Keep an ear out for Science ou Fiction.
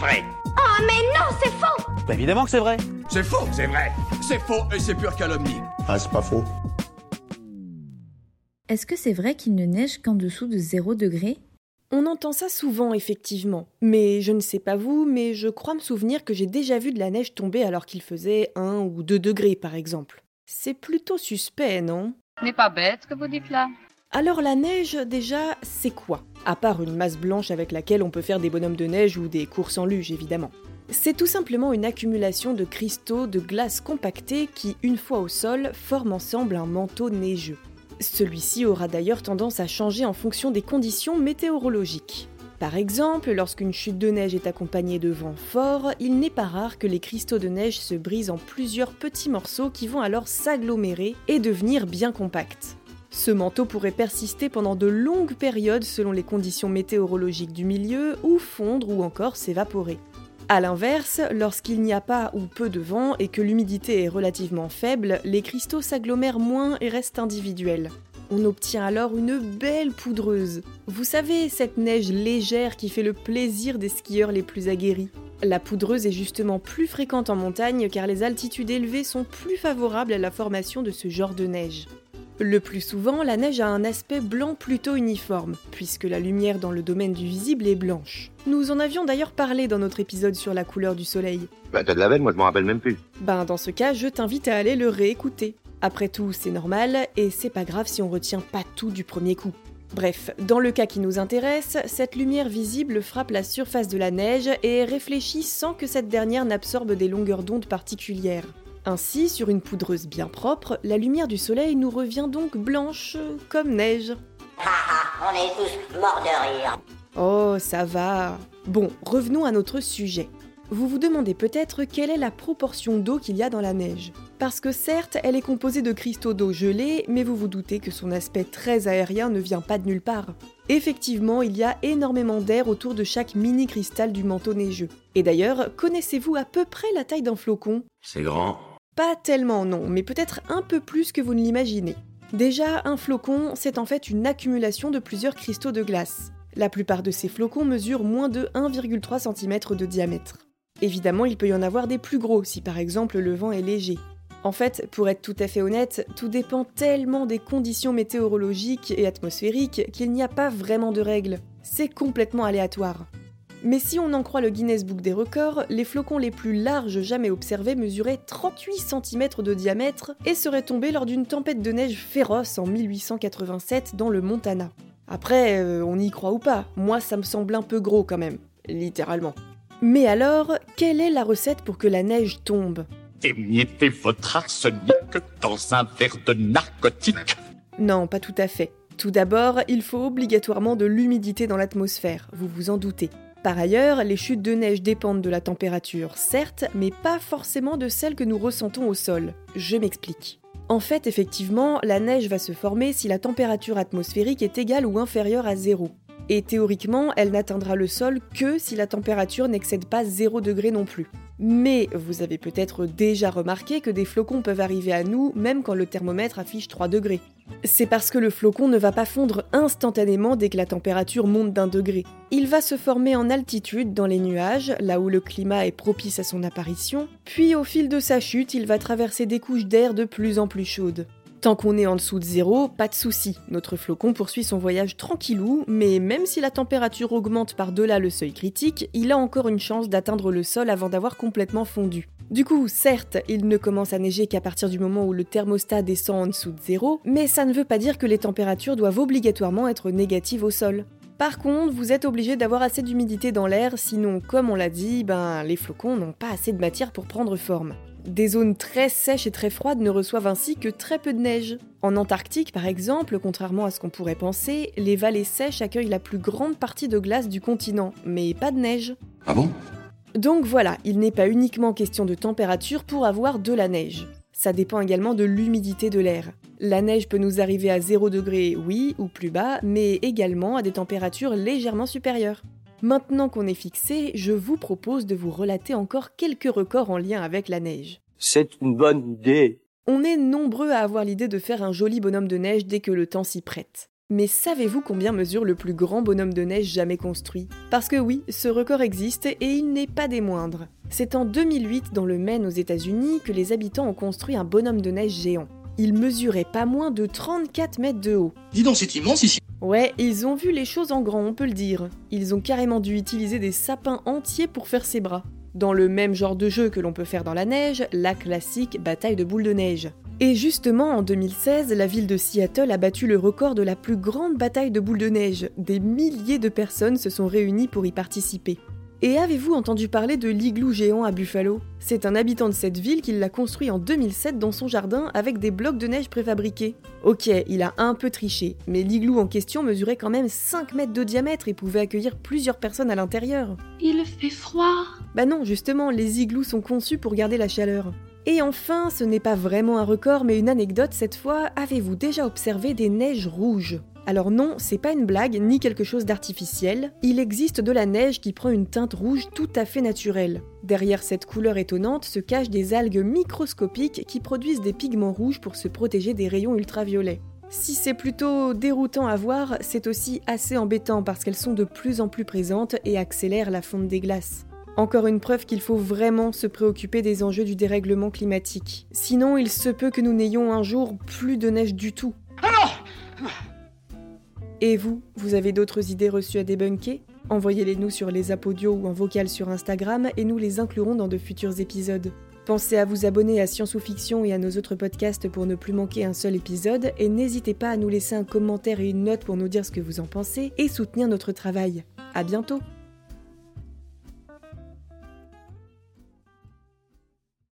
vrai. Oh, mais non, c'est faux. Bah, évidemment que c'est vrai. C'est faux, c'est vrai. C'est faux et c'est pure calomnie. Ah, c'est pas faux. Est-ce que c'est vrai qu'il ne neige qu'en dessous de 0 degré ? On entend ça souvent, effectivement. Mais je ne sais pas vous, mais je crois me souvenir que j'ai déjà vu de la neige tomber alors qu'il faisait 1 ou 2 degrés, par exemple. C'est plutôt suspect, non ? Ce n'est pas bête ce que vous dites là. Alors la neige, déjà, c'est quoi ? À part une masse blanche avec laquelle on peut faire des bonhommes de neige ou des courses en luge, évidemment. C'est tout simplement une accumulation de cristaux de glace compactée qui, une fois au sol, forment ensemble un manteau neigeux. Celui-ci aura d'ailleurs tendance à changer en fonction des conditions météorologiques. Par exemple, lorsqu'une chute de neige est accompagnée de vents forts, il n'est pas rare que les cristaux de neige se brisent en plusieurs petits morceaux qui vont alors s'agglomérer et devenir bien compacts. Ce manteau pourrait persister pendant de longues périodes selon les conditions météorologiques du milieu, ou fondre ou encore s'évaporer. A l'inverse, lorsqu'il n'y a pas ou peu de vent et que l'humidité est relativement faible, les cristaux s'agglomèrent moins et restent individuels. On obtient alors une belle poudreuse. Vous savez, cette neige légère qui fait le plaisir des skieurs les plus aguerris. La poudreuse est justement plus fréquente en montagne car les altitudes élevées sont plus favorables à la formation de ce genre de neige. Le plus souvent, la neige a un aspect blanc plutôt uniforme, puisque la lumière dans le domaine du visible est blanche. Nous en avions d'ailleurs parlé dans notre épisode sur la couleur du soleil. Bah t'as de la veine, moi je m'en rappelle même plus. Dans ce cas, je t'invite à aller le réécouter. Après tout, c'est normal, et c'est pas grave si on retient pas tout du premier coup. Bref, dans le cas qui nous intéresse, cette lumière visible frappe la surface de la neige et est réfléchie sans que cette dernière n'absorbe des longueurs d'onde particulières. Ainsi, sur une poudreuse bien propre, la lumière du soleil nous revient donc blanche comme neige. On est tous morts de rire. Oh, ça va. Bon, revenons à notre sujet. Vous vous demandez peut-être quelle est la proportion d'eau qu'il y a dans la neige. Parce que certes, elle est composée de cristaux d'eau gelée, mais vous vous doutez que son aspect très aérien ne vient pas de nulle part. Effectivement, il y a énormément d'air autour de chaque mini-cristal du manteau neigeux. Et d'ailleurs, connaissez-vous à peu près la taille d'un flocon ? C'est grand. Pas tellement non, mais peut-être un peu plus que vous ne l'imaginez. Déjà, un flocon, c'est en fait une accumulation de plusieurs cristaux de glace. La plupart de ces flocons mesurent moins de 1,3 cm de diamètre. Évidemment, il peut y en avoir des plus gros, si par exemple le vent est léger. En fait, pour être tout à fait honnête, tout dépend tellement des conditions météorologiques et atmosphériques qu'il n'y a pas vraiment de règles. C'est complètement aléatoire. Mais si on en croit le Guinness Book des records, les flocons les plus larges jamais observés mesuraient 38 cm de diamètre et seraient tombés lors d'une tempête de neige féroce en 1887 dans le Montana. Après, on y croit ou pas, moi ça me semble un peu gros quand même, littéralement. Mais alors, quelle est la recette pour que la neige tombe ? Émiettez votre arsenic dans un verre de narcotique. Non, pas tout à fait. Tout d'abord, il faut obligatoirement de l'humidité dans l'atmosphère, vous vous en doutez. Par ailleurs, les chutes de neige dépendent de la température, certes, mais pas forcément de celle que nous ressentons au sol. Je m'explique. En fait, effectivement, la neige va se former si la température atmosphérique est égale ou inférieure à 0. Et théoriquement, elle n'atteindra le sol que si la température n'excède pas 0 degré non plus. Mais vous avez peut-être déjà remarqué que des flocons peuvent arriver à nous même quand le thermomètre affiche 3 degrés. C'est parce que le flocon ne va pas fondre instantanément dès que la température monte d'un degré. Il va se former en altitude dans les nuages, là où le climat est propice à son apparition, puis au fil de sa chute, il va traverser des couches d'air de plus en plus chaudes. Tant qu'on est en dessous de 0, pas de souci. Notre flocon poursuit son voyage tranquillou, mais même si la température augmente par-delà le seuil critique, il a encore une chance d'atteindre le sol avant d'avoir complètement fondu. Du coup, certes, il ne commence à neiger qu'à partir du moment où le thermostat descend en dessous de 0, mais ça ne veut pas dire que les températures doivent obligatoirement être négatives au sol. Par contre, vous êtes obligé d'avoir assez d'humidité dans l'air, sinon, comme on l'a dit, les flocons n'ont pas assez de matière pour prendre forme. Des zones très sèches et très froides ne reçoivent ainsi que très peu de neige. En Antarctique, par exemple, contrairement à ce qu'on pourrait penser, les vallées sèches accueillent la plus grande partie de glace du continent, mais pas de neige. Ah bon ? Donc voilà, il n'est pas uniquement question de température pour avoir de la neige. Ça dépend également de l'humidité de l'air. La neige peut nous arriver à 0 degré, oui, ou plus bas, mais également à des températures légèrement supérieures. Maintenant qu'on est fixé, je vous propose de vous relater encore quelques records en lien avec la neige. C'est une bonne idée. On est nombreux à avoir l'idée de faire un joli bonhomme de neige dès que le temps s'y prête. Mais savez-vous combien mesure le plus grand bonhomme de neige jamais construit ? Parce que oui, ce record existe et il n'est pas des moindres. C'est en 2008, dans le Maine aux États-Unis, que les habitants ont construit un bonhomme de neige géant. Il mesurait pas moins de 34 mètres de haut. Dis donc, c'est immense ici ! Ouais, ils ont vu les choses en grand, on peut le dire. Ils ont carrément dû utiliser des sapins entiers pour faire ses bras. Dans le même genre de jeu que l'on peut faire dans la neige, la classique bataille de boules de neige. Et justement, en 2016, la ville de Seattle a battu le record de la plus grande bataille de boules de neige. Des milliers de personnes se sont réunies pour y participer. Et avez-vous entendu parler de l'igloo géant à Buffalo ? C'est un habitant de cette ville qui l'a construit en 2007 dans son jardin avec des blocs de neige préfabriqués. Ok, il a un peu triché, mais l'igloo en question mesurait quand même 5 mètres de diamètre et pouvait accueillir plusieurs personnes à l'intérieur. Il fait froid ! Bah non, justement, les igloos sont conçus pour garder la chaleur. Et enfin, ce n'est pas vraiment un record, mais une anecdote cette fois, avez-vous déjà observé des neiges rouges ? Alors non, c'est pas une blague, ni quelque chose d'artificiel. Il existe de la neige qui prend une teinte rouge tout à fait naturelle. Derrière cette couleur étonnante se cachent des algues microscopiques qui produisent des pigments rouges pour se protéger des rayons ultraviolets. Si c'est plutôt déroutant à voir, c'est aussi assez embêtant parce qu'elles sont de plus en plus présentes et accélèrent la fonte des glaces. Encore une preuve qu'il faut vraiment se préoccuper des enjeux du dérèglement climatique. Sinon, il se peut que nous n'ayons un jour plus de neige du tout. Alors ! Et vous avez d'autres idées reçues à débunker ? Envoyez-les nous sur les apodios ou en vocal sur Instagram et nous les inclurons dans de futurs épisodes. Pensez à vous abonner à Science ou Fiction et à nos autres podcasts pour ne plus manquer un seul épisode et n'hésitez pas à nous laisser un commentaire et une note pour nous dire ce que vous en pensez et soutenir notre travail. À bientôt !